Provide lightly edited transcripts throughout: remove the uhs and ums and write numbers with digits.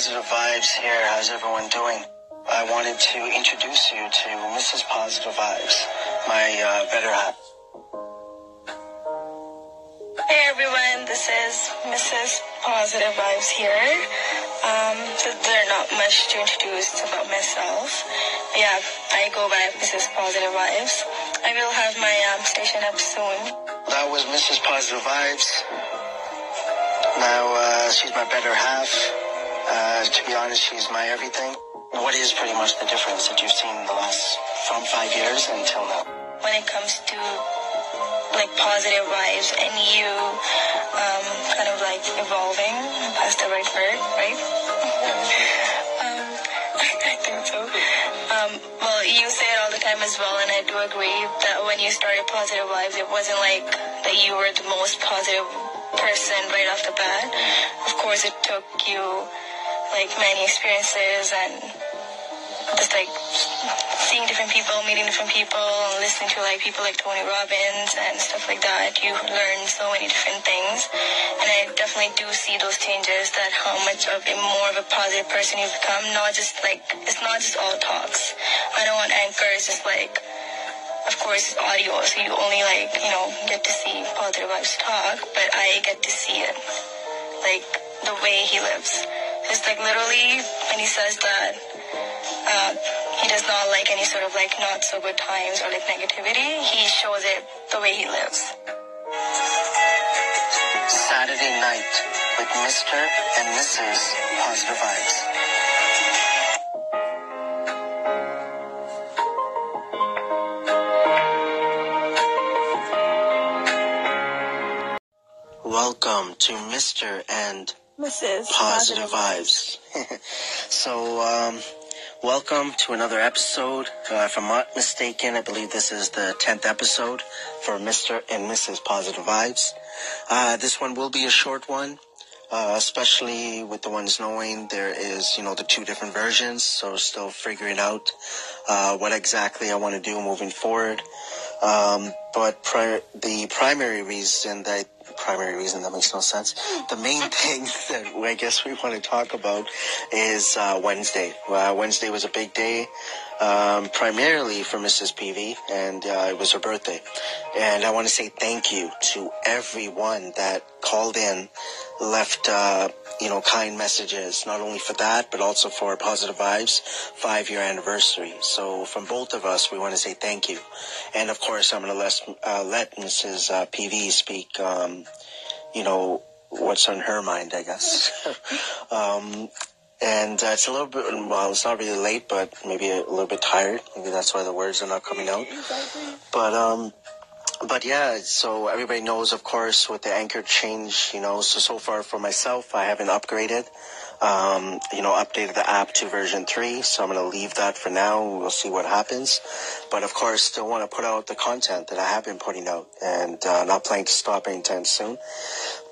Positive Vibes here. How's everyone doing? I wanted to introduce you to Mrs. Positive Vibes, my better half. Hey everyone, this is Mrs. Positive Vibes here. There's not much to introduce about myself. Yeah, I go by Mrs. Positive Vibes. I will have my station up soon. That was Mrs. Positive Vibes. Now she's my better half. To be honest, she's my everything. What is pretty much the difference that you've seen in the last from 5 years until now? When it comes to like positive vibes and you kind of like evolving, that's the right word, right? I think so. Well, you say it all the time as well, and I do agree that when you started Positive Vibes, it wasn't like that you were the most positive person right off the bat. Of course, it took you like many experiences and just like seeing different people, meeting different people, and listening to like people like Tony Robbins and stuff like that. You learn so many different things, and I definitely do see those changes, that how much of a more of a positive person you become. Not just like, it's not just all talks. I know on Anchor it's just like, of course, it's audio, so you only like, you know, get to see Positive Vibes talk, but I get to see it, like the way he lives. It's like literally when he says that he does not like any sort of like not so good times or like negativity, he shows it the way he lives. Saturday night with Mr. and Mrs. Positive Vibes. Welcome to Mr. and Mrs. Positive Vibes. So, welcome to another episode. If I'm not mistaken, I believe this is the 10th episode for Mr. and Mrs. Positive Vibes. This one will be a short one, especially with the ones knowing there is, you know, the two different versions. So, still figuring out what exactly I want to do moving forward. But the primary reason, that makes no sense. The main thing that I guess we want to talk about is Wednesday. Wednesday was a big day, primarily for Mrs. PV, and it was her birthday. And I want to say thank you to everyone that called in, left kind messages, not only for that, but also for Positive Vibes 5-year anniversary. So from both of us, we want to say thank you. And of course, I'm going to let Mrs. PV speak, what's on her mind, I guess. And it's a little bit, well, it's not really late, but maybe a little bit tired. Maybe that's why the words are not coming out. But yeah, so everybody knows, of course, with the Anchor change, so far for myself, I haven't upgraded, updated the app to version 3. So I'm going to leave that for now. We'll see what happens. But of course, still want to put out the content that I have been putting out, and not planning to stop anytime soon.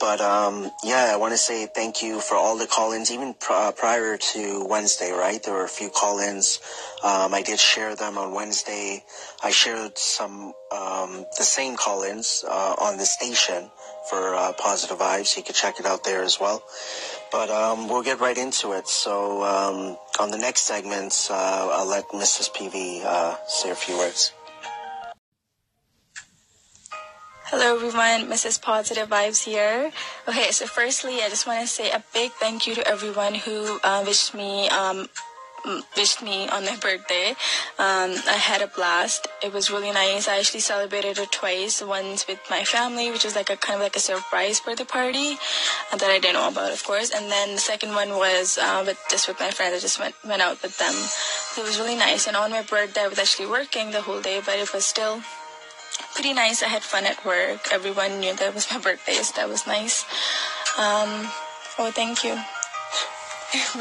But I want to say thank you for all the call-ins, even prior to Wednesday, right? There were a few call-ins. I did share them on Wednesday. I shared some the same call-ins on the station for Positive Vibes. You can check it out there as well. But we'll get right into it. So on the next segments, I'll let Mrs. PV say a few words. Hello everyone, Mrs. Positive Vibes here. Okay, so firstly, I just want to say a big thank you to everyone who wished me on their birthday. I had a blast. It was really nice. I actually celebrated it twice. Once with my family, which was like a kind of like a surprise birthday party that I didn't know about, of course. And then the second one was with my friends. I just went out with them. It was really nice. And on my birthday, I was actually working the whole day, but it was still pretty nice. I had fun at work. Everyone knew that it was my birthday, so that was nice. Thank you.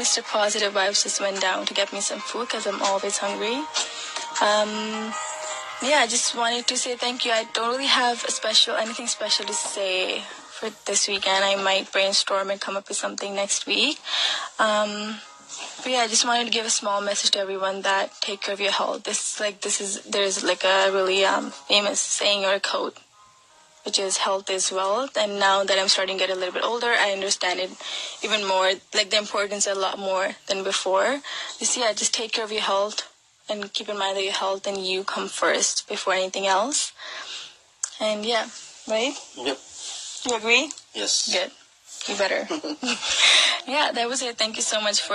Mr. Positive Vibes just went down to get me some food because I'm always hungry. I just wanted to say thank you. I don't really have anything special to say for this weekend. I might brainstorm and come up with something next week. I just wanted to give a small message to everyone that take care of your health. There's like a really famous saying or a quote. which is health is wealth. And now that I'm starting to get a little bit older, I understand it even more, like the importance a lot more than before. You see, I just take care of your health and keep in mind that your health and you come first before anything else. And yeah, right? Yep. You agree? Yes. Good. You better. Yeah, that was it. Thank you so much for,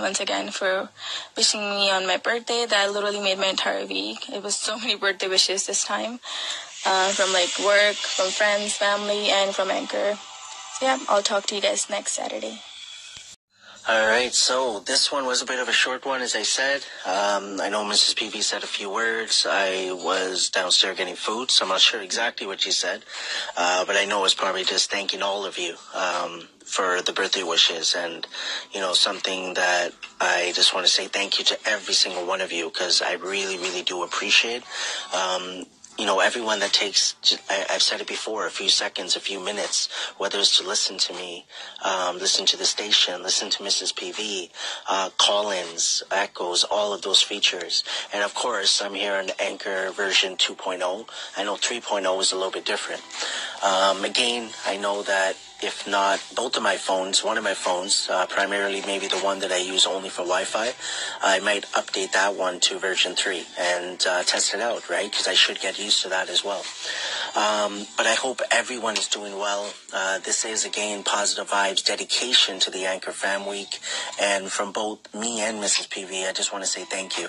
once again, for wishing me on my birthday. That literally made my entire week. It was so many birthday wishes this time, from work, from friends, family, and from Anchor. So yeah, I'll talk to you guys next Saturday. All right, so this one was a bit of a short one, as I said. I know Mrs. PV said a few words. I was downstairs getting food, so I'm not sure exactly what she said. But I know it was probably just thanking all of you for the birthday wishes. And, something that I just want to say thank you to every single one of you, because I really, really do appreciate everyone that takes, I've said it before, a few seconds, a few minutes, whether it's to listen to me, listen to the station, listen to Mrs. PV, call-ins, echoes, all of those features. And of course, I'm here on Anchor version 2.0. I know 3.0 is a little bit different. Again, I know that if not both of my phones, one of my phones, primarily maybe the one that I use only for Wi-Fi, I might update that one to version 3 and test it out, right? Because I should get used to that as well. But I hope everyone is doing well. This is, again, Positive Vibes dedication to the Anchor Fam Week. And from both me and Mrs. PV, I just want to say thank you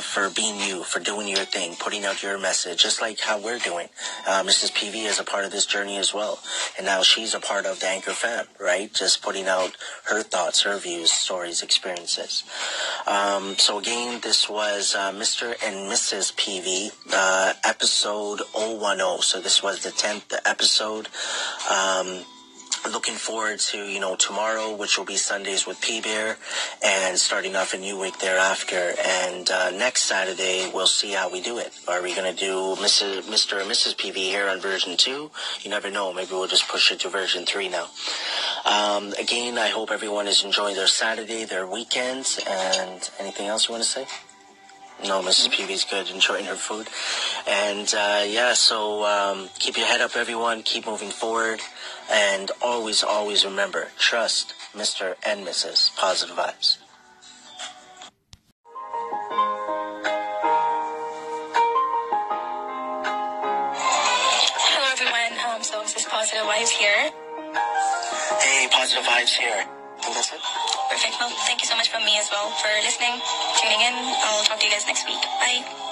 for being you, for doing your thing, putting out your message, just like how we're doing. Mrs. PV is a part of this journey as well. And now she's a part of the Anchor Fam, right? Just putting out her thoughts, her views, stories, experiences. So again, this was Mr. and Mrs. PV, episode 010. So this was the 10th episode. Looking forward to, tomorrow, which will be Sundays with P-Bear, and starting off a new week thereafter. And next Saturday, we'll see how we do it. Are we going to do Mr. and Mrs. PV here on version 2? You never know. Maybe we'll just push it to version 3 now. Again, I hope everyone is enjoying their Saturday, their weekends, and anything else you want to say? No, Mrs. PV's good, enjoying her food. And, keep your head up, everyone. Keep moving forward. And always, always remember, trust Mr. and Mrs. Positive Vibes. Hello, everyone. So this is Positive Vibes here. Hey, Positive Vibes here. I think that's it. Perfect. Well, thank you so much from me as well for listening, tuning in. I'll talk to you guys next week. Bye.